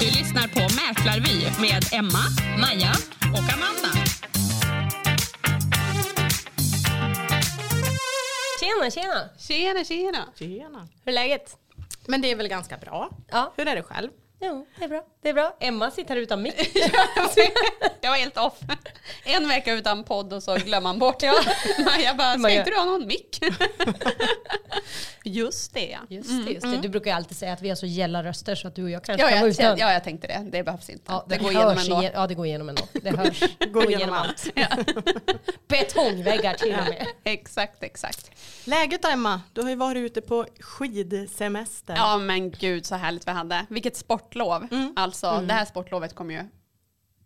Du lyssnar på Mäklarvi med Emma, Maja och Amanda. Tjena, tjena. Tjena, tjena. Tjena. Hur är läget? Men det är väl ganska bra. Ja. Hur är det själv? Jo, det är bra. Det är bra. Emma sitter här utan mick. Jag var helt off. En vecka utan podd och så glömmer man bort. Maja bara, ska inte du ha någon mick? Just det. Just det. Du brukar ju alltid säga att vi har så gälla röster så att du och jag kanske kan vara utan. Ja, jag tänkte det. Det behövs inte. Ja, det går igenom ändå. Ja, det går igenom ändå. Det hörs. Går igenom allt. Ja. Betongväggar till och med. Exakt. Läget då, Emma? Du har ju varit ute på skidsemester. Ja, men gud så härligt vi hade. Vilket sportlov. Det här sportlovet kommer ju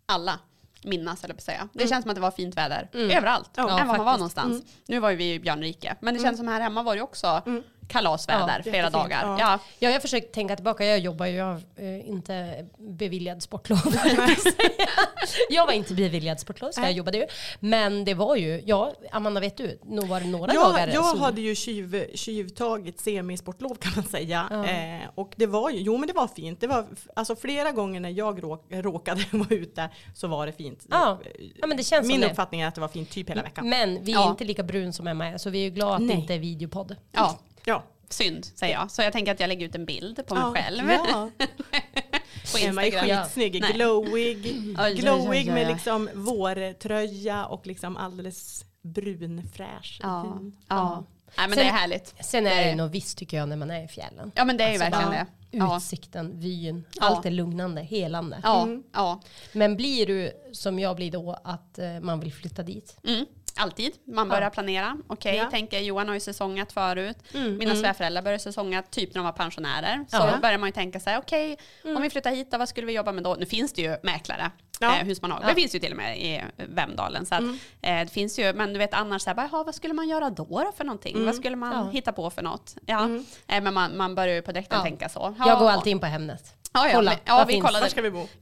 alla minnas, eller på säga. Det känns som att det var fint väder överallt, även var man var någonstans. Nu var ju vi i Björnrike, men det känns som här hemma var det också kalasväder flera dagar. Ja, jag försökt tänka tillbaka. Jag jobbar ju, inte beviljad sportlov. Jag var inte beviljad sportlov, så jag jobbade ju. Men det var ju, Amanda, vet du, nog var det några dagar. Jag hade ju tjuvtagit semisportlov kan man säga. Ja. Och det var ju, men det var fint. Det var, alltså, flera gånger när jag råkade vara ute så var det fint. Ja, men det känns min uppfattning är att det var fint typ hela veckan. Men vi är inte lika brun som Emma är, så vi är ju glada att det inte är videopodd. Ja, synd säger jag. Så jag tänker att jag lägger ut en bild på mig själv. Ja. På Instagram. Emma är skitsnygg, glowig med liksom vårtröja och liksom alldeles brun, fräsch. Ja. Nej, men sen, det är härligt. Sen är det nog visst tycker jag när man är i fjällen. Ja, men det är ju verkligen det. Utsikten, vyn, allt är lugnande, helande. Ja. Men blir du som jag blir då att man vill flytta dit? Alltid. Man börjar planera. Okej, tänker Johan har ju säsongat förut. Mina svärföräldrar började säsonga typ när de var pensionärer. Så börjar man ju tänka så här, okej, om vi flyttar hit då, vad skulle vi jobba med då? Nu finns det ju mäklare. Husmanlag. Det finns ju till och med i Vemdalen. Så att, det finns ju, men du vet annars så här, vad skulle man göra då för någonting? Vad skulle man hitta på för något? Men man börjar ju på direkten tänka så. Jag går alltid in på Hemnet. Vi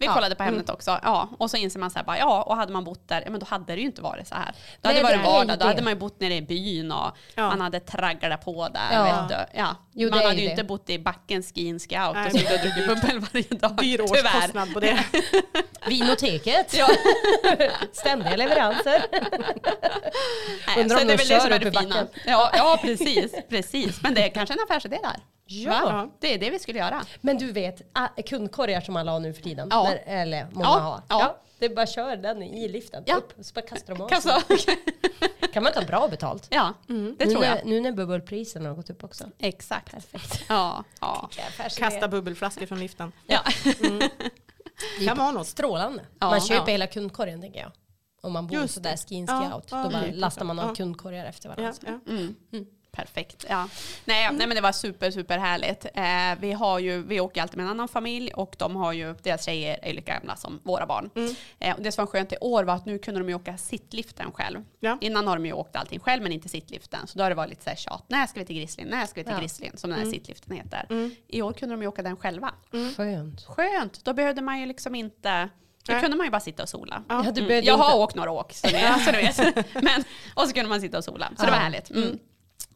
kollade på Hemnet också. Ja, och så inser man så här, och hade man bott där, men då hade det ju inte varit så här. Då hade det varit vardag, då hade man ju bott nere i byn och man hade tragglat på där. Man hade ju inte bott i backen, skin, scout och så och druckit bubbel varje dag. Dyr årskostnad på det. Vinoteket. Ständiga leveranser. Undrar om de kör upp i backen. Ja, precis. Men det är kanske en affärsidé där. Ja, det är det vi skulle göra. Men du vet, kundkorgar som alla har nu för tiden. Eller många har. Ja, det är bara kör den i liften upp och så bara kastar de av. Kan man ta bra betalt? Ja, det tror jag. Nu när bubbelpriserna har gått upp också. Exakt. Perfekt. Ja. Kasta bubbelflaskor från liften. Kan man ha något? Strålande. Man köper hela kundkorgen, tänker jag. Om man bor sådär skin out, då bara lastar man av kundkorgar efter varandra. Perfekt. Ja. Nej, men det var super härligt. Vi åker alltid med en annan familj och de har ju, deras tjejer är lika gamla som våra barn. Mm. Och det som var skönt i år var att nu kunde de ju åka sittliften själv. Ja. Innan har de ju åkt allting själv men inte sittliften. Så då har det varit lite så här tjat. När ska vi till Grizzlyn? Som den här sittliften heter. Mm. I år kunde de ju åka den själva. Mm. Skönt. Då behövde man ju liksom inte... Då kunde man ju bara sitta och sola. Ja. Jag har åkt några åk. Så ni vet. Men, och så kunde man sitta och sola. Så det var härligt. Mm.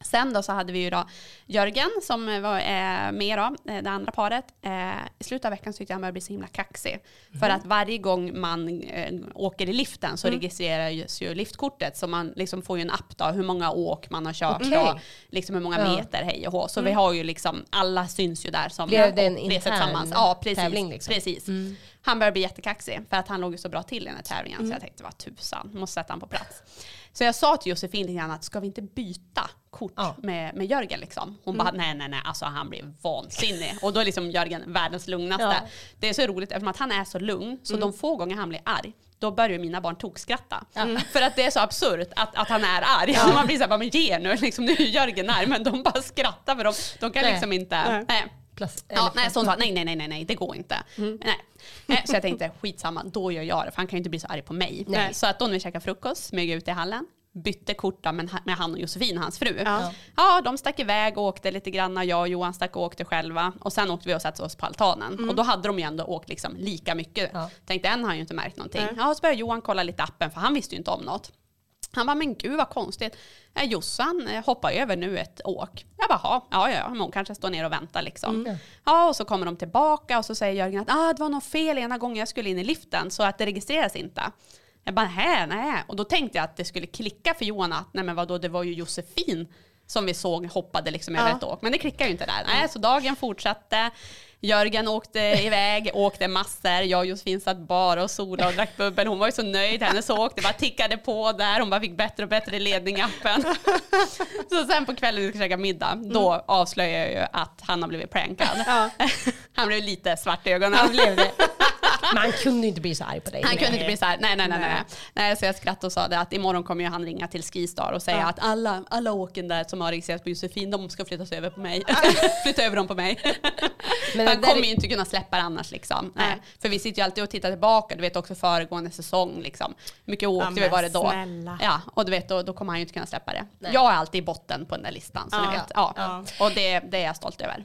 Sen då så hade vi ju då Jörgen som var med då, det andra paret. I slutet av veckan så tyckte jag han började bli så himla kaxig. För att varje gång man åker i liften så registreras ju liftkortet. Så man liksom får ju en app då hur många åk man har kört och liksom hur många meter hej och hå. Så vi har ju liksom, alla syns ju där som reser tillsammans. Ja, precis. Tävling liksom. Precis. Mm. Han började bli jättekaxig för att han låg ju så bra till i den här tävlingen. Så jag tänkte, vad tusan, måste sätta han på plats. Så jag sa till Josefin lite grann att ska vi inte byta kort med Jörgen liksom? Hon bara, nej, alltså han blev vansinnig. Och då är liksom Jörgen världens lugnaste. Ja. Det är så roligt eftersom att han är så lugn så de få gånger han blir arg, då börjar mina barn tokskratta. Mm. För att det är så absurt att han är arg. Ja. Man blir så här, men ge nu, liksom, nu är Jörgen arg, men de bara skrattar för de kan liksom inte... Nej. Nej, det går inte. Nej. Så jag tänkte, skitsamma, då gör jag det. För han kan ju inte bli så arg på mig. Nej. Så att då när vi käkade frukost, smög ut i hallen. Bytte kort med han och Josefin, hans fru. Ja, de stack iväg och åkte lite grann. Jag och Johan stack och åkte själva. Och sen åkte vi och satte oss på altanen. Och då hade de ju ändå åkt liksom lika mycket. Tänkte, än har ju inte märkt någonting. Så började Johan kolla lite appen, för han visste ju inte om något. Han bara, men gud vad konstigt. Jossan hoppar över nu ett åk. Jag bara, ja. Hon kanske står ner och väntar liksom. Ja, och så kommer de tillbaka och så säger Jörgen att det var något fel ena gången jag skulle in i liften så att det registreras inte. Jag bara, nej. Och då tänkte jag att det skulle klicka för Johan att, nej men vadå, det var ju Josefin som vi såg hoppade liksom över ett åk. Men det klickar ju inte där. Nej, så dagen fortsatte. Jörgen åkte iväg, åkte massor. Jag och Josefin satt bara och sola och drack bubbel. Hon var ju så nöjd, hennes åk. Det bara tickade på där. Hon bara fick bättre och bättre ledning i appen. Så sen på kvällen när vi ska käka middag, då avslöjar jag ju att han har blivit prankad. Han blev lite svart i ögonen. Han blev det. Men han kunde inte bli så arg på dig. Han kunde inte bli så arg. Nej. Så jag skrattade och sa det att imorgon kommer ju han ringa till Skistar och säga att alla åken där som har registrerat på Josefin, de ska flyttas över på mig. Flytta över dem på mig. Men han kommer ju inte kunna släppa det annars liksom. Nej. För vi sitter ju alltid och tittar tillbaka. Du vet också föregående säsong liksom. Mycket åkte vi var det då. Ja, och du vet då kommer han ju inte kunna släppa det. Nej. Jag är alltid i botten på den där listan så ni vet. Och det är jag stolt över.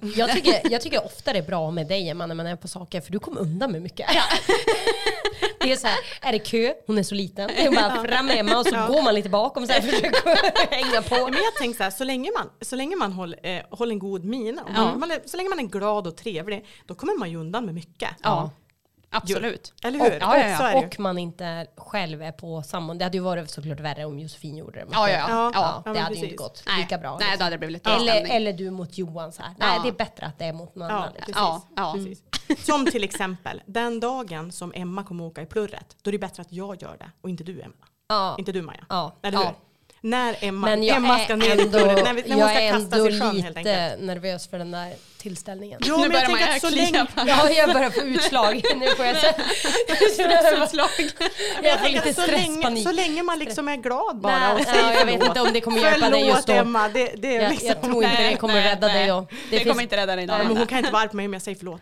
Jag tycker ofta det är bra med dig när man är på saker för du kommer undan med mycket. Det är så här, är det kö? Hon är så liten. Det är bara fram med Emma och så går man lite bakom så här försöker hänga på. Men jag tänker så här, så länge man håller en god min och så länge man är glad och trevlig, då kommer man ju undan med mycket. Ja. Absolut. Eller hur? Och man inte själv är på samman. Det hade ju varit såklart värre om Josefin gjorde det. Det hade ju inte gått lika bra. Nej, då hade det blivit eller du mot Johan så här. Nej, det är bättre att det är mot någon annan. Precis. Som till exempel, den dagen som Emma kommer åka i plurret, då är det bättre att jag gör det och inte du Emma. Inte du Maja. Eller hur? När Emma ska ner i plurret. När hon ska kasta sig sjön helt enkelt. Jag är ändå lite nervös för den där tillställningen. Jo, men jag tänker att så länge... jag börjar få utslag. Nu får jag stressutslag. Jag får lite stresspanik. Så länge man liksom är glad bara. Jag vet inte om det kommer hjälpa dig just då. Emma, det är liksom... Jag tror inte det kommer rädda dig då. Det kommer inte rädda dig då. Hon kan inte vara arg på mig om jag säger förlåt.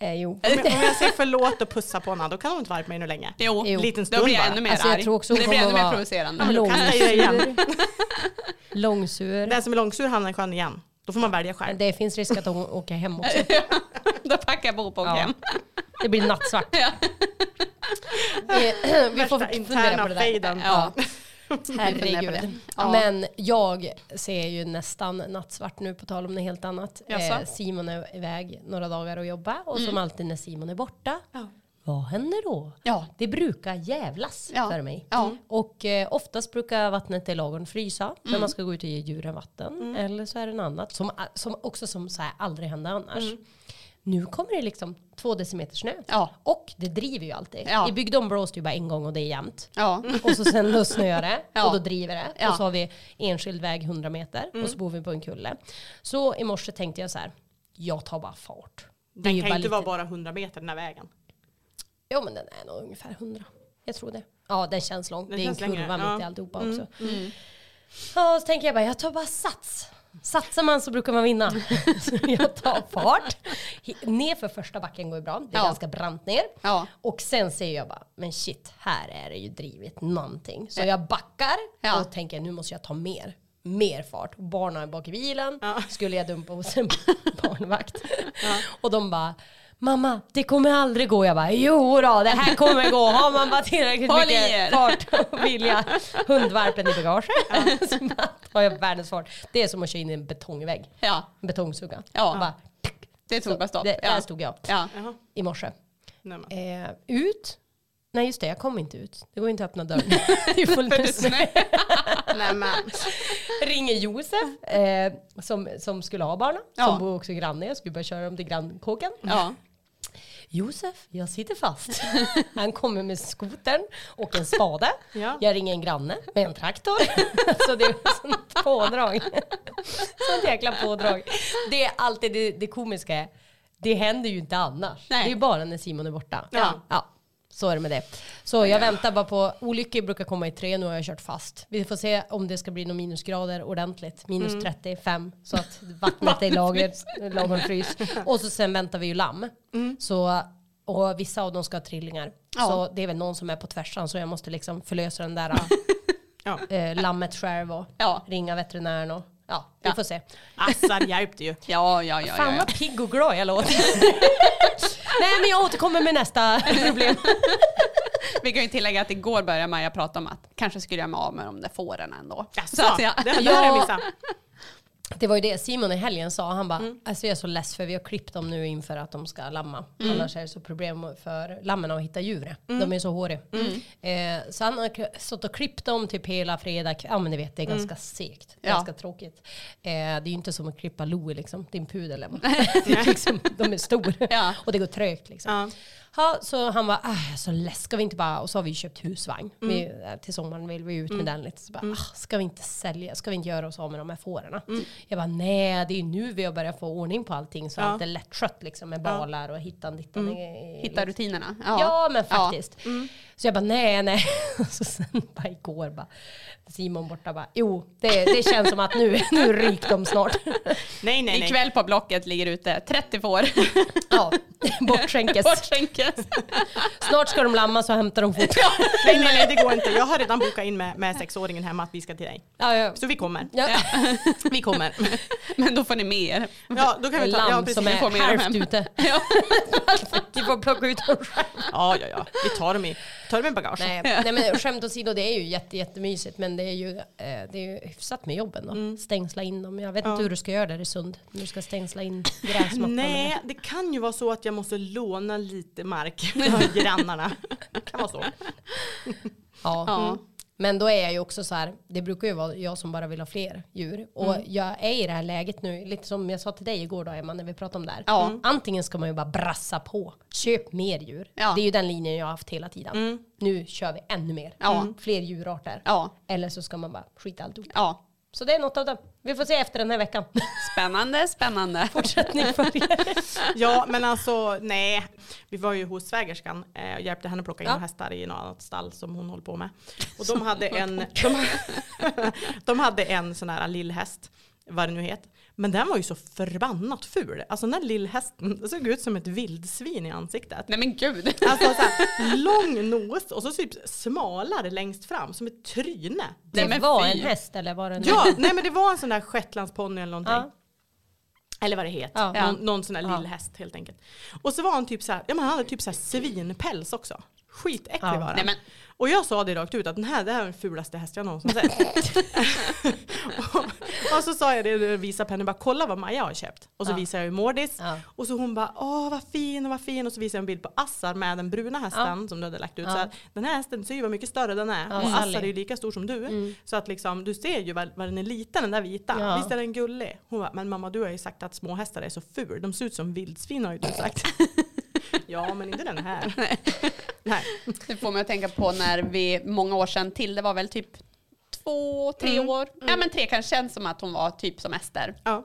Om jag säger förlåt och pussa på henne, då kan hon inte vara på mig nu länge. Liten stund då blir jag ännu mer arg. Det blir ännu mer provocerande. Långsur. Den som är långsur hamnar i sjön igen. Då får man välja själv. Det finns risk att hon åker hem också. Då packar jag på och hem. Det blir nattsvart. Vi får fundera på det där. Herregud. Men jag ser ju nästan nattsvart nu på tal om något helt annat. Simon är iväg några dagar och jobba. Och som alltid när Simon är borta. Vad händer då? Det brukar jävlas för mig. Och oftast brukar vattnet i lagården frysa. När man ska gå ut och ge djuren vatten. Eller så är det något annat. Som så här aldrig händer annars. Nu kommer det liksom 2 decimeter snö. Och det driver ju alltid. I bygden blåser det ju bara en gång och det är jämnt. Och så sen då snöar det. Och då driver det. Och så har vi enskild väg 100 meter. Och så bor vi på en kulle. Så i morse tänkte jag så här. Jag tar bara fart. Den kan ju inte vara bara 100 meter den här vägen. Jo, men den är nog ungefär 100. Jag tror det. Ja, den känns lång. Det är en kurva mitt i alltihopa också. Så tänker jag bara, jag tar bara sats. Satsar man så brukar man vinna. Så jag tar fart. Ner för första backen går ju bra. Det är ganska brant ner. Ja. Och sen ser jag bara, men shit, här är det ju drivit någonting. Så jag backar och tänker, nu måste jag ta mer fart. Barnen är bak i bilen. Ja. Skulle jag dumpa hos en barnvakt. Ja. Och de bara, mamma, det kommer aldrig gå. Jag bara, jo då, det här kommer gå. Har man bara tillräckligt mycket fart och vilja. Hundvarpen i bagage. Ja. Så bara, har jag världens fart. Det är som att köra in i en betongvägg. Ja. En betongsugga. Ja. Bara, det tog bara stopp. Där stod jag i morse. Ut. Nej just det, jag kom inte ut. Det går inte att öppna dörren. Det är fullt. Nej, men. Ringer Josef som skulle ha barnen. Som bor också granne. Jag skulle bara köra dem till grannkåken. Ja. Josef, jag sitter fast. Han kommer med skotern och en spade. Ja. Jag ringer en granne med en traktor. Så det är sånt pådrag. Sånt jäkla pådrag. Det är alltid det komiska. Det händer ju inte annars. Nej. Det är ju bara när Simon är borta. Ja. Så är det med det. Så jag väntar bara på... Olyckor brukar komma i 3, nu har jag kört fast. Vi får se om det ska bli några minusgrader ordentligt. Minus 35, så att vattnet är lagom frys. Och så sen väntar vi ju lamm. Mm. Så, och vissa av dem ska ha trillingar. Ja. Så det är väl någon som är på tvärsan, så jag måste liksom förlösa den där lammet själv och ringa veterinären och... Ja, vi får se. Assar hjälpte ju. Ja. Fan vad pigg och glad jag låter. Nej, men jag återkommer med nästa problem. Vi kan ju tillägga att igår började Maja prata om att kanske skulle jag med av mig om det fåren ändå. Jaså, så att det var ju det Simon i helgen sa. Han bara, alltså jag är så less för vi har klippt dem nu inför att de ska lamma. Annars är det så problem för lammen att hitta djur. De är så håriga. Så han har stått och klippt dem typ hela fredag. Ja men ni vet, det är ganska segt. Ganska tråkigt. Det är ju inte som att klippa Louie liksom. Din pudel. Liksom, de är stora. Och det går trögt liksom. Ja, så han var så lätt, ska vi inte bara, och så har vi köpt husvagn. Vi, till sommaren vill vi ut med den lite. Så bara, ska vi inte sälja, ska vi inte göra oss av med de här fårarna? Jag bara, nej, det är ju nu vi har börjat få ordning på allting så att det är lättskött liksom, med balar och hitta rutinerna. Ja, men faktiskt. Ja. Så jag bara, nej. Så sen bara igår bara, Simon borta bara, jo, det känns som att nu ryker de snart. Nej. Ikväll på Blocket ligger ute 30 får. Ja, bortskänkes. Snart ska de lamma så hämtar de fort. Ja. Nej, det går inte. Jag har redan bokat in med 6-åringen hemma att vi ska till dig. Ja. Så vi kommer. Vi kommer. Men då får ni mer. Ja, då kan vi ta lamm som är halvt ute. Ja. Vi får plocka ut dem själv. Ja. Vi tar dem i. Tar du med bagage? Nej, men skämt åsido, det är ju jättemysigt. Men det är ju hyfsat med jobben. Då. Stängsla in dem. Jag vet inte hur du ska göra där i Sund. Du ska stängsla in gräsmattan. Nej, det kan ju vara så att jag måste låna lite mark av grannarna. Det kan vara så. Ja. Men då är jag ju också så här, det brukar ju vara jag som bara vill ha fler djur. Och jag är i det här läget nu, lite som jag sa till dig igår då Emma, när vi pratade om det här. Ja. Antingen ska man ju bara brassa på, köp mer djur. Ja. Det är ju den linjen jag har haft hela tiden. Nu kör vi ännu mer, fler djurarter. Ja. Eller så ska man bara skita allt upp. Ja. Så det är något av det. Vi får se efter den här veckan. Spännande. Fortsättning följer. Ja, men alltså, nej. Vi var ju hos svägerskan och hjälpte henne plocka in hästar i något annat stall som hon håller på med. Och de hade en sån här lillhäst, vad det nu heter. Men den var ju så förbannat ful. Alltså den lillhästen såg ut som ett vildsvin i ansiktet. Nej men gud. Alltså så här, lång nos och så typ smalare längst fram som ett tryne. Det var en häst eller var det en... Ja, nej men det var en sån där shetlandsponny eller någonting. Eller vad det heter. Ja. Någon sån där lillhäst helt enkelt. Och så var han typ så här, han hade typ så här svinpäls också. Skitäcklig var den. Och jag sa det rakt ut att det här är den fulaste häst jag någonsin sett. och så sa jag det och visade på henne. Bara kolla vad Maja har köpt. Och så visade jag ju Mordis. Ja. Och så hon bara, åh vad fin. Och så visade jag en bild på Assar med den bruna hästen som du hade lagt ut. Ja. Så här, den här hästen ser ju vad mycket större den är. Ja, och Assar är ju lika stor som du. Så att liksom, du ser ju vad den är liten, den där vita. Ja. Visst är den gullig? Hon bara, men mamma du har ju sagt att små hästar är så ful. De ser ut som vildsvin har ju du sagt. Ja, men inte den här. Nej. Det får mig att tänka på när vi många år sedan till, det var väl typ 2-3 år. Ja, men 3 kanske, känns som att hon var typ som Ester. Ja.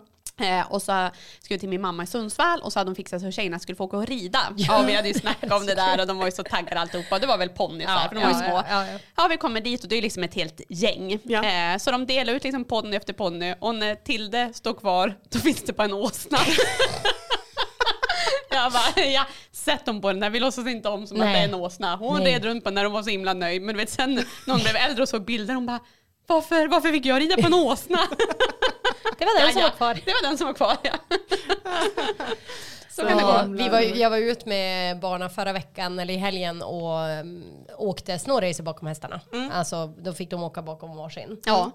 Och så skulle till min mamma i Sundsvall. Och så hade de fixat så att tjejerna skulle få åka och rida. Ja, vi hade ju snackat om det där. Och de var ju så taggade alltihopa. Det var väl ponny så här, för de var ju små. Ja, vi kommer dit och det är liksom ett helt gäng. Så de delar ut liksom ponny efter ponny. Och när Tilde står kvar, då finns det bara en åsna. Jag bara, ja, sett dem på den där. Vi låtsas inte om som att det är en åsna. Hon red runt på när de var så himla nöjd. Men du vet, sen när hon blev äldre och såg bilder, hon bara, varför fick jag rida på en åsna? Det var den som var kvar. Det var den som var kvar, ja. Så kan det gå. Jag var ut med barnen förra veckan eller i helgen och åkte snowracer bakom hästarna. Alltså, då fick de åka bakom varsin. Ja.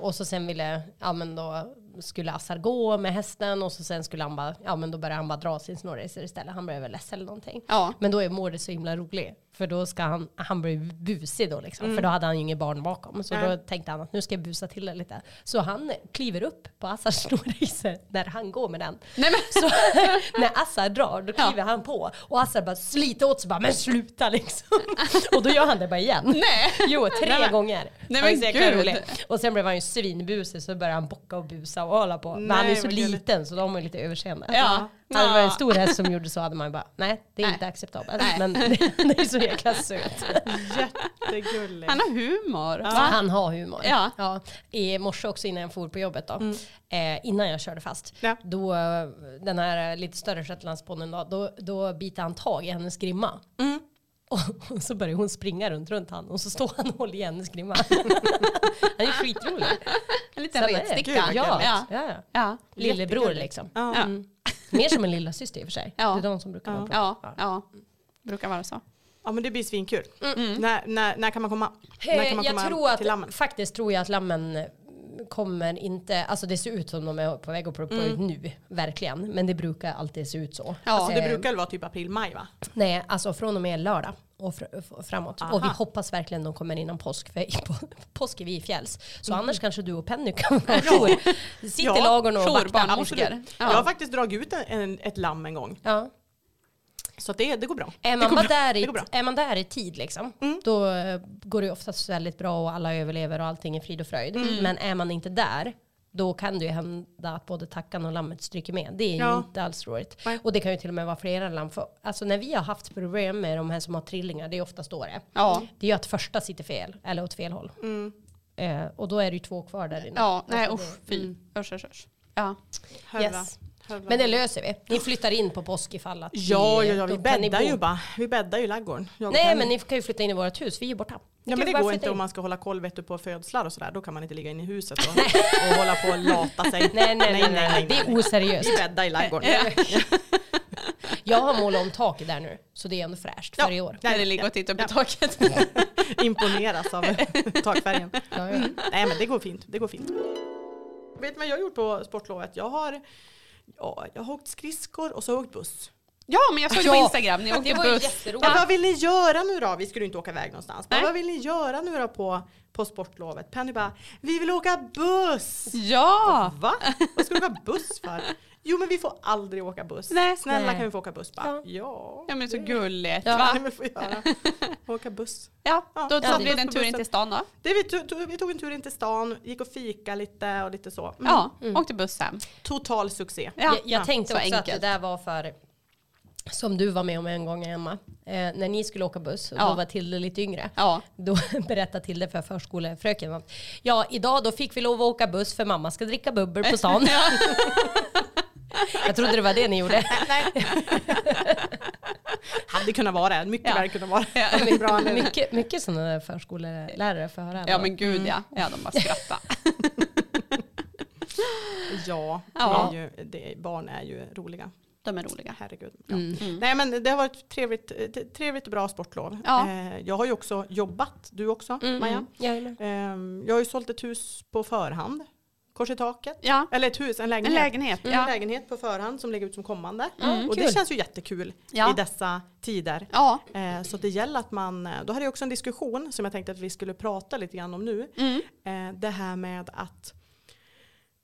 Och så sen ville, ja men då skulle Assar gå med hästen och så sen skulle han bara, ja men då började han bara dra sin snowracer istället. Han började väl läsa eller någonting. Ja. Men då är Mårdet så himla rolig. För då ska han blir busig då liksom. För då hade han ju inget barn bakom. Så då tänkte han att nu ska jag busa till det lite. Så han kliver upp på Assars snowracer när han går med den. Nej, men. Så när Assar drar, då kliver han på. Och Assar bara sliter åt sig bara, men sluta liksom. Och då gör han det bara igen. Nej. Jo, 3 gånger. Nej, men gud. Rolig. Och sen blev han ju svinbusig så började han bocka och busa och hålla på. Men han är så liten så de är lite överseende. Ja. Ja. Hade det var en stor häst som gjorde så hade man bara, nej det är inte acceptabelt. Men det är så jäkla söt. Jättegulligt. Han har humor. Ja. Han har humor. Ja. Ja. I morse också innan jag for på jobbet då. Innan jag körde fast. Ja. Då, den här lite större shetlandsponnen då biter han tag i hennes grimma. Mm. Och så börjar hon springa runt han. Och så står han och håller i hennes grimma. Han är skitrolig. En liten retsticka. Ja. Lillebror liksom. Ja. Mm. Mer som en lilla syster i och för sig. Ja. Det är de som brukar vara på. Ja. Brukar vara så. Ja, men det blir svinkul. När kan man komma? När kan man komma till lammen? Faktiskt tror jag att lammen kommer inte, alltså det ser ut som de är på väg att ploppa ut nu, verkligen. Men det brukar alltid se ut så. Ja, alltså, det brukar vara typ april, maj va? Nej, alltså från och med lördag och framåt. Aha. Och vi hoppas verkligen de kommer innan påsk, för påsk är vi i fjälls. Så annars kanske du och Penny kan vara sitt i lagen och vaktarmorskar. Ja. Jag har faktiskt dragit ut ett lamm en gång. Ja. Så det går bra. Är man där i tid liksom, då går det oftast väldigt bra och alla överlever och allting är frid och fröjd. Men är man inte där, då kan det ju hända att både tackan och lammet stryker med. Det är ju inte alls roligt. Nej. Och det kan ju till och med vara flera lamm. Alltså när vi har haft problem med de här som har trillingar, det är oftast då det. Ja. Det är ju att första sitter fel, eller åt fel håll. Mm. Och då är det ju 2 kvar där inne. Ja, nej usch, fy. Hörs. Ja, yes. Men det löser vi. Ni flyttar in på påsk ifall att vi bäddar ju laggården. Men ni kan ju flytta in i vårt hus. Vi är ju borta. Ja, men det går inte om man ska hålla koll på födslar och sådär. Då kan man inte ligga in i huset och hålla på och lata sig. Nej. Det är oseriöst. Vi bäddar i laggården. Jag har målat om taket där nu. Så det är ändå fräscht för i år. Nej, det ligger och tittar på taket. Imponeras av takfärgen. Ja. Nej, men det går fint. Vet du vad jag har gjort på sportlovet? Jag har åkt skridskor och så har jag åkt buss. Ja, men jag såg det på Instagram. Ni åkte buss. Jätteroligt. Ja, vad vill ni göra nu då? Vi skulle inte åka iväg någonstans. Men vad vill ni göra nu då på sportlovet? Penny bara, vi vill åka buss. Ja. Va? Vad ska du åka buss för? Jo, men vi får aldrig åka buss. Nej. Snälla, kan vi få åka buss? Bara, ja, men så gulligt. Ja. Va? Nej, vi får åka buss. Ja, då tog vi en tur in till stan då. Vi tog en tur in till stan, gick och fika lite och lite så. Åkte buss hem. Total succé. Ja. Jag tänkte också enkelt. Att det där var för... Som du var med om en gång, Emma. När ni skulle åka buss och då var Tilde lite yngre. Ja. Då berättade Tilde för förskolefröken att idag då fick vi lov att åka buss för mamma ska dricka bubbel på stan. Jag trodde det var det ni gjorde. Nej. Hade kunnat vara det. Mycket väl kunnat vara det. Mycket sådana förskolelärare för höra. Ja, men gud ja. De bara skratta. Barn är ju roliga. De är roliga. Herregud. Ja. Nej, men det har varit trevligt och bra sportlov. Ja. Jag har ju också jobbat. Du också, Maja. Jag har ju sålt ett hus på förhand. Kors i taket. Ja. Eller ett hus, en lägenhet. En lägenhet på förhand som ligger ut som kommande. Och det känns ju jättekul i dessa tider. Ja. Så det gäller att man... Då hade jag också en diskussion som jag tänkte att vi skulle prata lite grann om nu. Det här med att...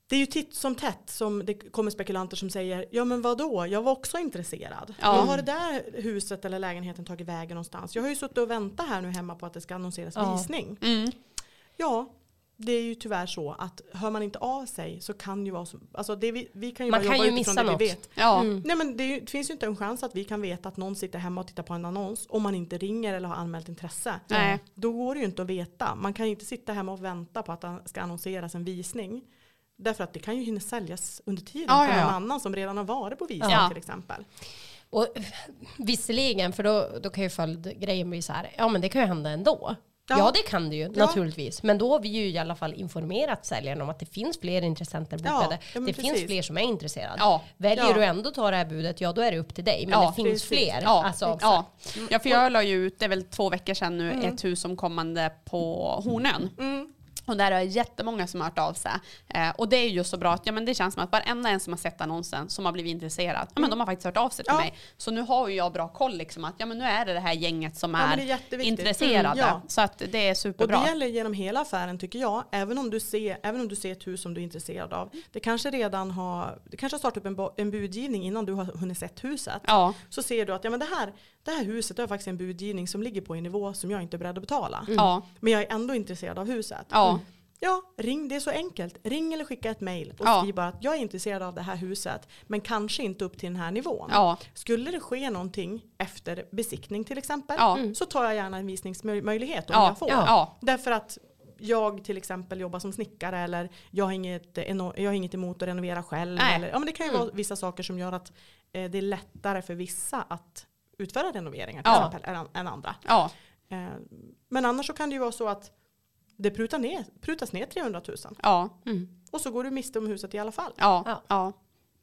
Det är ju titt som tätt som det kommer spekulanter som säger, ja men vadå, jag var också intresserad. Ja. Jag har det där huset eller lägenheten tagit vägen någonstans. Jag har ju suttit och väntat här nu hemma på att det ska annonseras visning. Ja, Det är ju tyvärr så att hör man inte av sig så kan ju vara som, alltså det vi kan ju man kan ju missa något. Vi vet. Ja. Mm. Nej, men det finns ju inte en chans att vi kan veta att någon sitter hemma och tittar på en annons om man inte ringer eller har anmält intresse. Nej. Då går det ju inte att veta. Man kan ju inte sitta hemma och vänta på att det ska annonseras en visning. Därför att det kan ju hinna säljas under tiden på någon annan som redan har varit på visning till exempel. Och visserligen, för då kan ju följdgrejen bli så här, ja men det kan ju hända ändå. Ja, det kan det ju naturligtvis. Men då har vi ju i alla fall informerat säljaren om att det finns fler intressenter bokade. Ja, det finns fler som är intresserade. Ja. Väljer du ändå att ta det här budet, då är det upp till dig. Men det finns fler. Ja. Alltså, ja, för jag la ju ut, det är väl 2 veckor sedan nu, ett hus som kommande på Hornön. Mm. Och där är jättemånga som har hört av sig. Och det är ju så bra att det känns som att varenda en som har sett annonsen som har blivit intresserad, men de har faktiskt hört av sig till mig. Så nu har ju jag bra koll liksom att nu är det här gänget som är intresserade. Mm, så att det är superbra. Och det gäller genom hela affären tycker jag. Även om du ser ett hus som du är intresserad av. Det kanske redan har startat upp en budgivning innan du har hunnit sett huset. Ja. Så ser du att det här huset har faktiskt en budgivning som ligger på en nivå som jag inte är beredd att betala. Mm. Ja. Men jag är ändå intresserad av huset. Ja. Mm. Ja, ring. Det är så enkelt. Ring eller skicka ett mejl och skriv bara att jag är intresserad av det här huset men kanske inte upp till den här nivån. Ja. Skulle det ske någonting efter besiktning till exempel så tar jag gärna en visningsmöjlighet om jag får. Ja. Därför att jag till exempel jobbar som snickare eller jag har inget emot att renovera själv. Eller, men det kan ju vara vissa saker som gör att det är lättare för vissa att utföra renoveringar till exempel än andra. Ja. Men annars så kan det ju vara så att det prutas ner 300 000. Ja. Mm. Och så går du miste om huset i alla fall. Ja. Ja.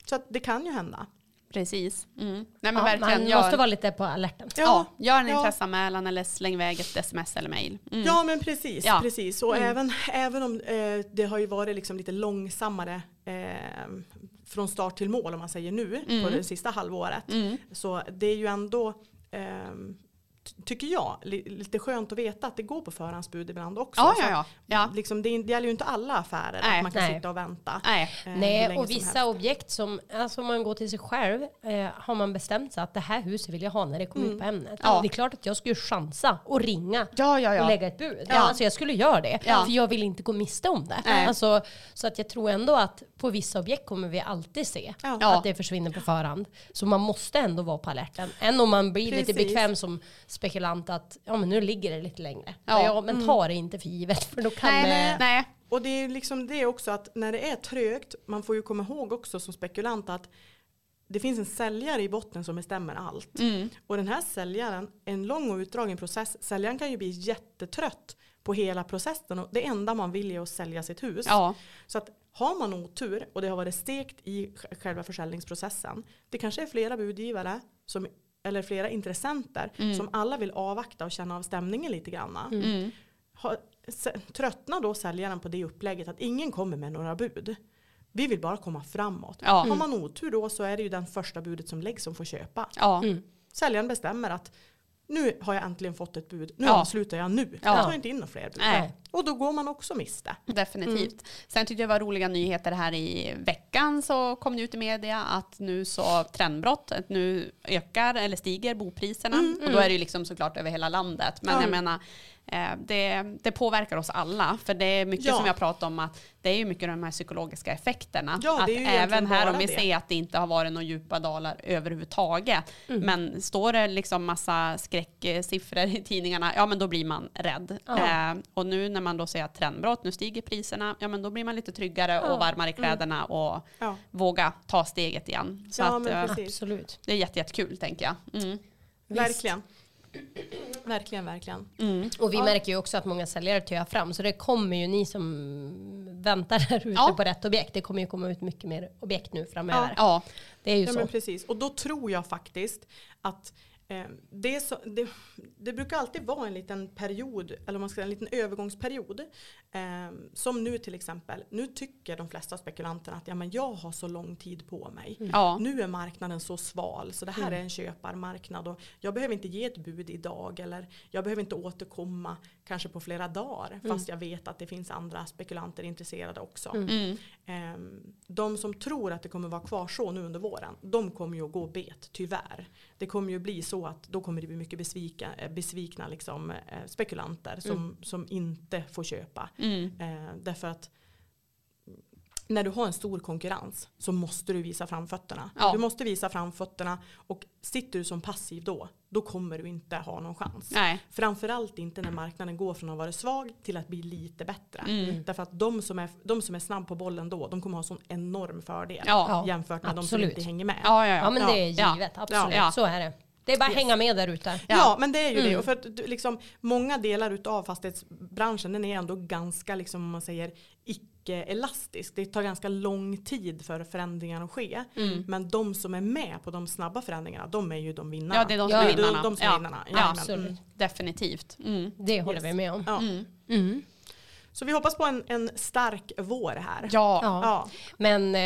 Så att det kan ju hända. Precis. Mm. Nej, men verkligen, man måste vara lite på alerten. Ja. Gör en intresseanmälan eller släng iväg ett sms eller mejl. Mm. Ja, men precis. Ja. Precis. Och även om det har ju varit liksom lite långsammare från start till mål om man säger nu på det sista halvåret. Mm. Så det är ju ändå... tycker jag, lite skönt att veta att det går på förhandsbud ibland också. Ja. Liksom, det gäller ju inte alla affärer att man kan sitta och vänta. Nej, och vissa objekt som om man går till sig själv har man bestämt sig att det här huset vill jag ha när det kommer ut på Hemnet. Ja. Det är klart att jag skulle chansa och ringa och lägga ett bud. Ja. Alltså, jag skulle göra det. Ja. För jag vill inte gå miste om det. Alltså, så att jag tror ändå att på vissa objekt kommer vi alltid se att det försvinner på förhand. Så man måste ändå vara på alerten. Än om man blir lite bekväm som spekulant att men nu ligger det lite längre. Ja. Men ta det inte för givet. För då kan nej. Och det är liksom det också att när det är trögt, man får ju komma ihåg också som spekulant att det finns en säljare i botten som bestämmer allt. Mm. Och den här säljaren, en lång och utdragen process, säljaren kan ju bli jättetrött på hela processen och det enda man vill är att sälja sitt hus. Ja. Så att har man otur och det har varit stekt i själva försäljningsprocessen, det kanske är flera budgivare som eller flera intressenter som alla vill avvakta och känna av stämningen lite grann. Mm. Tröttnar då säljaren på det upplägget att ingen kommer med några bud. Vi vill bara komma framåt. Ja. Har man otur då så är det ju den första budet som läggs som får köpa. Ja. Mm. Säljaren bestämmer att nu har jag äntligen fått ett bud. Nu avslutar jag nu. Jag tar inte in några fler bud. Och då går man också miste. Definitivt. Mm. Sen tyckte jag var roliga nyheter här i veckan så kom det ut i media att nu så trendbrott, att nu ökar eller stiger bopriserna. Mm. Och då är det ju liksom såklart över hela landet. Men jag menar, det påverkar oss alla. För det är mycket som jag pratar om att det är ju mycket de här psykologiska effekterna. Ja, att även här om vi ser att det inte har varit några djupa dalar överhuvudtaget. Mm. Men står det liksom massa skräcksiffror i tidningarna, men då blir man rädd. Ja. Och nu när man då säger att trendbrott, nu stiger priserna, då blir man lite tryggare och varmare i kläderna och våga ta steget igen. Så absolut. Det är jättekul tänker jag. Mm. Verkligen. Verkligen. Mm. Och vi märker ju också att många säljare töar fram. Så det kommer ju ni som väntar där ute på rätt objekt. Det kommer ju komma ut mycket mer objekt nu framöver. Ja. Det är ju så. Men precis. Och då tror jag faktiskt att det brukar alltid vara en liten period, eller man ska säga en liten övergångsperiod. Som nu till exempel. Nu tycker de flesta spekulanterna att jag har så lång tid på mig. Mm. Ja. Nu är marknaden så sval. Så det här är en köparmarknad. Och jag behöver inte ge ett bud idag. Eller jag behöver inte återkomma kanske på flera dagar. Fast jag vet att det finns andra spekulanter intresserade också. Mm. De som tror att det kommer vara kvar så nu under våren, de kommer ju att gå bet, tyvärr. Det kommer ju bli så att då kommer det bli mycket besvikna liksom, spekulanter som inte får köpa. Därför att när du har en stor konkurrens så måste du visa framfötterna. Ja. Du måste visa framfötterna, och sitter du som passiv då kommer du inte ha någon chans. Nej. Framförallt inte när marknaden går från att vara svag till att bli lite bättre. Därför att de som är snabb på bollen de kommer ha sån enorm fördel jämfört med absolut. De som inte hänger med. Ja, men det är givet. Ja. Absolut, ja. Så är det. Det är bara att hänga med där ute. Ja, men det är ju det. Och för att, liksom, många delar utav fastighetsbranschen den är ändå ganska, liksom, man säger, icke-elastisk. Det tar ganska lång tid för förändringar att ske. Men de som är med på de snabba förändringarna, de är ju de vinnarna. Ja, det är de som är vinnarna. Ja, absolut. Definitivt. Det håller vi med om. Ja. Så vi hoppas på en stark vår här. Ja. Men...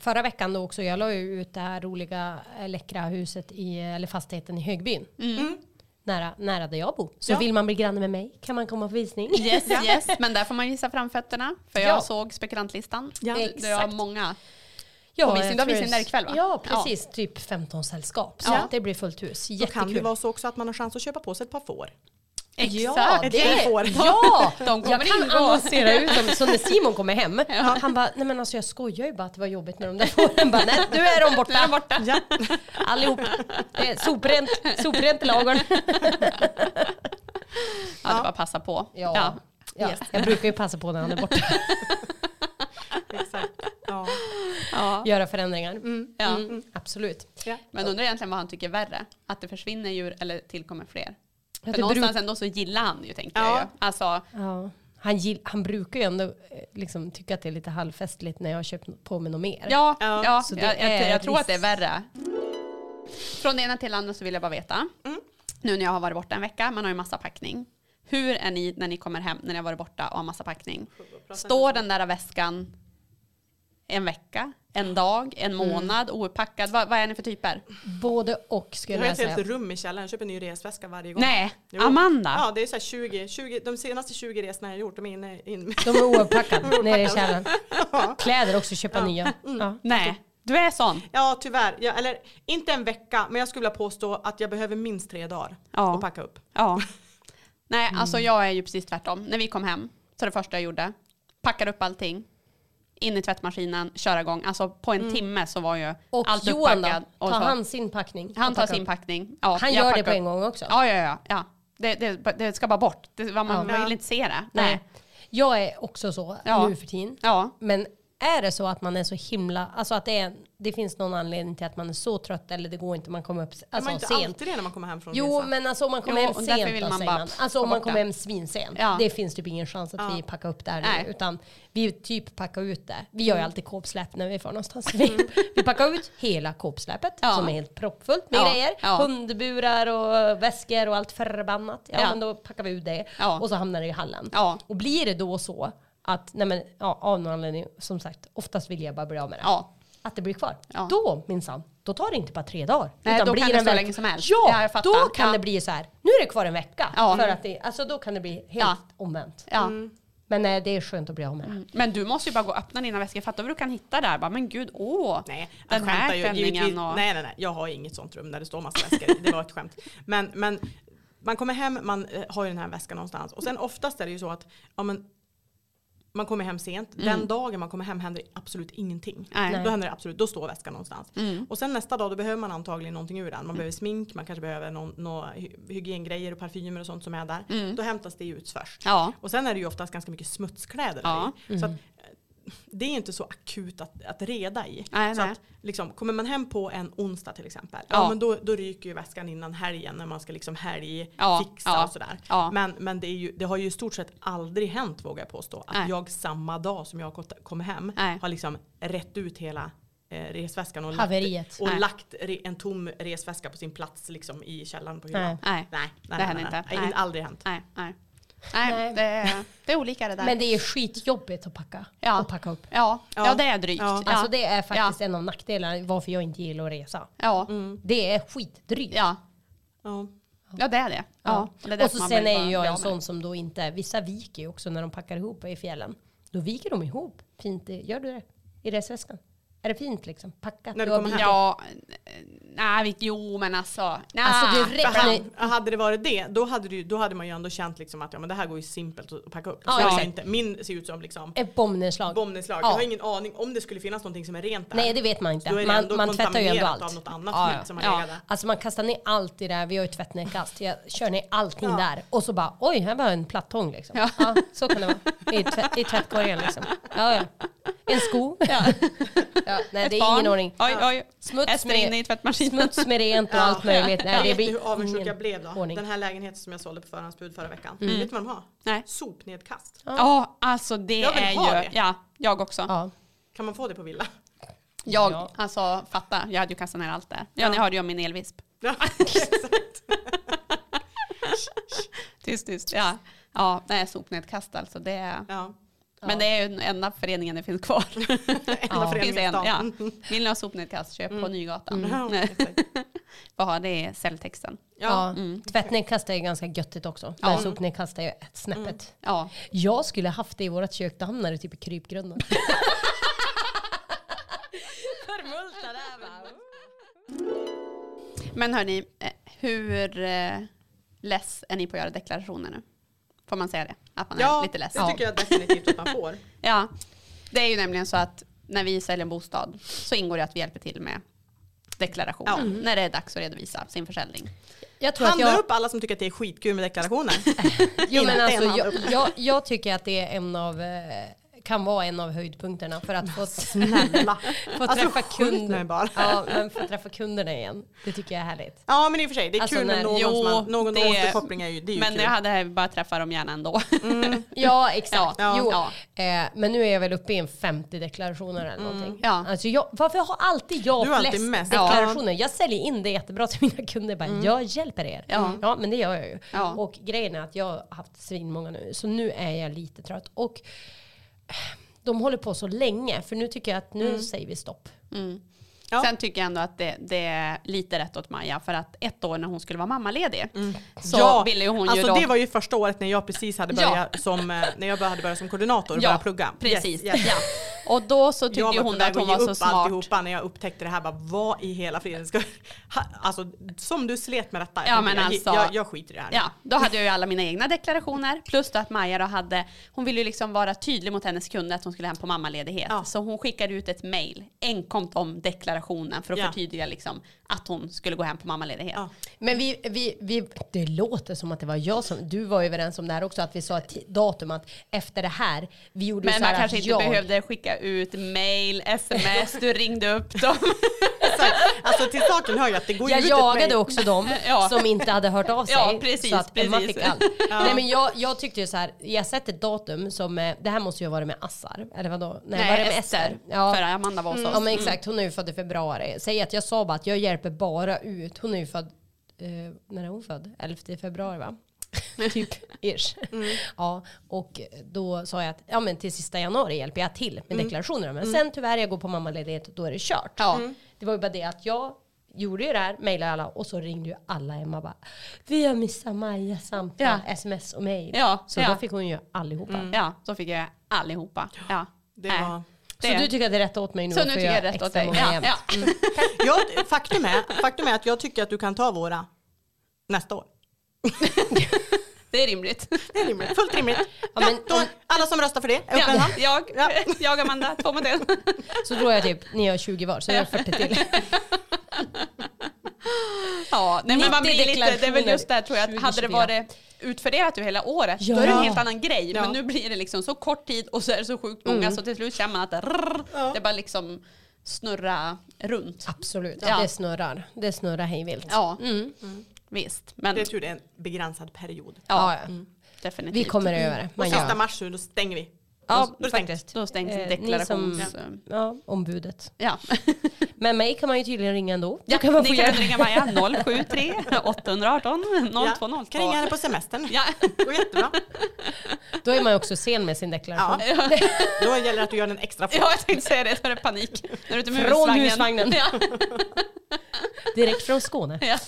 förra veckan då också, jag la ju ut det här roliga läckra huset eller fastigheten i Högbyn. Nära där jag bor. Så vill man bli granne med mig kan man komma på visning. Yes. Men där får man visa framfötterna. För jag såg spekulantlistan. Ja, det var många på visning. Du har visning där ikväll, va? Ja, precis. Ja. Typ 15 sällskap. Så det blir fullt hus. Jättekul. Då kan det vara så också att man har chans att köpa på sig ett par får. Exakt. Ja, de kommer in och annonsera ut dem. Så när Simon kommer hem, han bara, nej men alltså jag skojar ju bara att det var jobbigt med de där fåren. Bara, nej, nu är de borta. Allihop. Soprent i lagren. Ja, det var passa på. Ja. Yes. Jag brukar ju passa på när han är borta. Exakt. Ja. Göra förändringar. Absolut. Ja. Men undrar egentligen vad han tycker är värre. Att det försvinner djur eller tillkommer fler? För någonstans ändå så gillar han ju, tänker jag ju. Alltså. Ja. Han brukar ju ändå liksom tycka att det är lite halvfestligt när jag har köpt på mig något mer. Ja. Så jag tror att det är värre. Från det ena till andra så vill jag bara veta. Nu när jag har varit borta en vecka, man har ju massa packning. Hur är ni när ni kommer hem när ni har varit borta och har massa packning? Står den där väskan en vecka? En dag, en månad, ouppackad. Vad är ni för typer? Både och, skulle jag säga. Jag har ett helt rum i källaren. Jag köper en ny resväska varje gång. Nej, Amanda. Ja, det är så här 20. De senaste 20 resorna jag har gjort, de är inne. De är ouppackade nere i källaren. Kläder också, köpa nya. Nej, du är sån. Ja, tyvärr. Eller inte en vecka, men jag skulle vilja påstå att jag behöver minst 3 dagar att packa upp. Ja. Nej, alltså jag är ju precis tvärtom. När vi kom hem, så det första jag gjorde, packade upp allting. In i tvättmaskinen, köra igång. Alltså på en timme så var ju och allt upppackad. Och tar han sin packning? Han tar sin packning. Ja, han gör det på en gång också? Ja. Det ska bara bort. Man vill inte se det. Nej. Jag är också så nu för tiden. Ja. Men är det så att man är så himla... Alltså att det finns någon anledning till att man är så trött eller det går inte, man kommer upp sent. Man är inte alltid det när man kommer hem från resa. Jo, men alltså om man kommer hem sent då, säger man. Alltså om man kommer hem svinsent. Ja. Det finns typ ingen chans att vi packar upp där. Nej. Utan vi typ packar ut det. Vi gör ju alltid kåpsläpp när vi får någonstans. Vi packar ut hela kåpsläppet som är helt proppfullt med grejer. Ja. Hundburar och väskor och allt förbannat. Ja, men då packar vi ut det. Ja. Och så hamnar det i hallen. Ja. Och blir det då så att, nej men, av någon anledning, som sagt, oftast vill jag bara bli av med det. Ja. Att det blir kvar. Ja. Då, minsann, då tar det inte bara 3 dagar. Nej, utan då blir kan det så länge som helst. Ja, då kan det bli så här, nu är det kvar en vecka. Ja. För att det, alltså då kan det bli helt omvänt. Ja. Men nej, det är skönt att bli av med. Men du måste ju bara gå och öppna dina väskor. Fattar du vad du kan hitta där? Bara, men gud, nej, den här klänningen. Och... Nej. Jag har inget sånt rum där det står massa väskor. Det var ett skämt. Men man kommer hem, man har ju den här väskan någonstans. Och sen oftast är det ju så att, ja men, man kommer hem sent. Den dagen man kommer hem händer absolut ingenting. Nej. Då händer det absolut. Då står väskan någonstans. Och sen nästa dag då behöver man antagligen någonting ur den. Man behöver smink. Man kanske behöver några hygiengrejer och parfymer och sånt som är där. Då hämtas det ut först. Ja. Och sen är det ju oftast ganska mycket smutskläder där i. Så att, det är inte så akut att reda i. Nej. Att, liksom, kommer man hem på en onsdag till exempel. Ja. Men då ryker ju väskan innan helgen när man ska liksom helgfixa och sådär. Ja. Men det har ju i stort sett aldrig hänt, vågar jag påstå. Att jag samma dag som jag kommer hem har liksom rätt ut hela resväskan och lagt en tom resväska på sin plats liksom, i källaren på hyllan. Nej, det händer inte. Det har aldrig hänt. Nej. Nej. Det är olika det där. Men det är skitjobbigt att packa och packa upp. Ja, det är drygt. Ja. Alltså det är faktiskt en av nackdelarna varför jag inte gillar att resa. Ja. Det är skitdrygt. Ja, det är det. Ja. Det är det. Och så sen är jag en sån som då inte, vissa viker ju också när de packar ihop i fjällen. Då viker de ihop. Fint, gör du det? I resväskan? Är det fint liksom? Packat? När du kommer hem? Ja, nej, jo men alltså. Nah. Alltså hade det varit det, då hade man ju ändå känt liksom att ja, men det här går ju simpelt att packa upp. Ja, jag inte, min ser ut som liksom ett bombnedslag. Ja. Jag har ingen aning om det skulle finnas någonting som är rent där. Nej, det vet man inte. Man tvättar ju ändå allt. Av något annat som har legat där. Alltså man kastar ner allt i det här. Vi har ju tvättnedkast. Jag kör ner allting där. Och så bara, oj, här var en plattång liksom. Ja. Ja, så kan det vara. I tvättkorgen liksom. Ja. En sko. Ja. Ja, nej, det är barn. Ingen ordning. Oj. Smuts med rent och allt möjligt. Nej, det blir hur avundsjuk jag blev då. Ordning. Den här lägenheten som jag sålde på förhandsbud förra veckan. Mm. Vet du vad de har? Nej. Sopnedkast. Ja, alltså det är ju... Det. Ja, jag också. Ja. Kan man få det på villa? Alltså fatta. Jag hade ju kastat ner allt där. Ja, ni hörde ju om min elvisp. Ja, exakt. tyst. Ja, det är sopnedkast alltså. Det är... Ja. Men det är ju den enda föreningen det finns kvar. Vill ni ha sopnedkast, köp på Nygatan. Vad har det i celltexten? Tvättnedkast är ganska göttigt också. Men sopnedkast är ett snäppet. Jag skulle haft det i vårat kök. Det hamnade typ i krypgrunden. Förmulta där va? Men hörni, hur less är ni på att göra deklarationer nu? Får man säga det? Att man är lite ledsen. Det tycker jag definitivt att man får. Ja, det är ju nämligen så att när vi säljer en bostad så ingår det att vi hjälper till med deklarationen. Mm. När det är dags att redovisa sin försäljning. Handlar upp alla som tycker att det är skitkul med deklarationen? Jo, men alltså, jag tycker att det är kan vara en av höjdpunkterna för att få träffa kunder. Ja, men få träffa kunderna igen. Det tycker jag är härligt. Ja, men i och för sig det är alltså kul när någon återkoppling är ju det. Är ju men kul. Jag hade bara träffa dem gärna ändå. Mm. Ja, exakt. Ja. Men nu är jag väl uppe i en 50 deklarationer eller någonting. Ja. Alltså varför har alltid jag flest deklarationer? Jag säljer in det jättebra till mina kunder bara. Jag hjälper er. Ja, men det gör jag ju. Ja. Och grejen är att jag har haft svinmånga nu så nu är jag lite trött och de håller på så länge. För nu tycker jag att nu säger vi stopp. Mm. Ja. Sen tycker jag ändå att det är lite rätt åt Maja. För att ett år när hon skulle vara mammaledig. Mm. Så ville hon alltså ju då... det var ju första året när jag precis hade börjat som koordinator. Och började plugga. Precis. Yes. Och då så tyckte hon att hon var så smart. Alltihopa när jag upptäckte det här. Bara, vad i hela friden ska... Alltså som du slet med detta. Ja, men alltså, jag skiter i det här. Ja, då hade jag ju alla mina egna deklarationer. Plus då att Maja då hade... Hon ville ju liksom vara tydlig mot hennes kunder att hon skulle hem på mammaledighet. Ja. Så hon skickade ut ett mejl. Enkomt om deklarationen. För att förtydliga liksom att hon skulle gå hem på mammaledighet. Ja. Men vi... Det låter som att det var jag som... Du var överens om det här också. Att vi sa ett datum att efter det här... Vi gjorde men så man kanske inte behövde skicka ut mail, sms, du ringde upp dem. Alltså till saken hör jag att det går ut jagade också dem som inte hade hört av sig. Ja, precis. Så att Emma fick allt. Ja. Nej, men jag tyckte ju så här, jag sett ett datum som, det här måste ju vara med Assar. Eller vadå? Nej, var det med Ester. Ja. För Amanda var så. Ja, men exakt. Hon är ju född i februari. Säg att jag sa bara att jag hjälper bara ut. Hon är ju född, när är hon född? 11 februari va? Typ ish. Mm. Ja, och då sa jag att men till sista januari hjälper jag till med deklarationerna. Men sen tyvärr jag går på mammaledighet då är det kört. Ja. Mm. Det var ju bara det att jag gjorde ju det här, mejlade alla och så ringde ju alla Emma bara, vi har missat Maja samtal, sms och mejl. Ja. Så då fick hon ju allihopa. Mm. Ja, så fick jag allihopa. Ja. Det var... Så du tycker att det är rätt åt mig nu? Så nu tycker jag rätt åt dig. Ja. Mm. Faktum är att jag tycker att du kan ta våra nästa år. Det är rimligt. Fullt rimligt. Ja, men, alla som röstar för det. Jag Amanda, 2 mot 1. Så tror jag typ, ni har 20 var, så jag har 40 till. Nej, men man blir lite, det är väl just där tror jag, att hade det varit utvärderat över hela året, då är det en helt annan grej. Men nu blir det liksom så kort tid och så är det så sjukt många, så till slut känner man att det bara liksom snurrar runt. Absolut, det snurrar hejvilt. Ja, visst, men det tror jag är en begränsad period. Ja. Mm. Definitivt. Vi kommer över det. Och sista mars då stänger vi. Ja, då stängs deklarationsombudet. Ja. Men mig kan man ju tydligen ringa ändå. Ja, ni kan ringa Maja 073 818 020. Kan ringa henne på semestern. Ja. Går jättebra. Då är man ju också sen med sin deklaration. Ja. Då gäller det att du gör en extra fort. Ja, jag tänkte säga det. Då är det panik. När du är ute med husvagnen. Direkt från Skåne. Ja.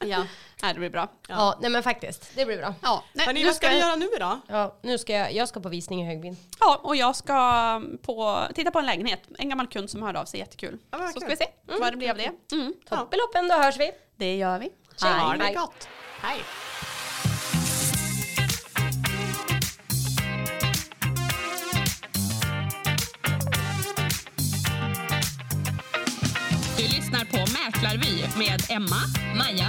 Ja, det blir bra. Ja, nej men faktiskt. Det blir bra. Ja. Nej, men vad ska du göra nu då? Ja, nu ska jag ska på visning i Högbyn. Ja, och jag ska titta på en lägenhet. En gammal kund som hörde av sig, jättekul. Ja, så ska vi se vad det blir av det. Mm. Toppeloppen, då hörs vi. Det gör vi. Ha det gott. Hej. Du lyssnar på Mäklarvi med Emma, Maja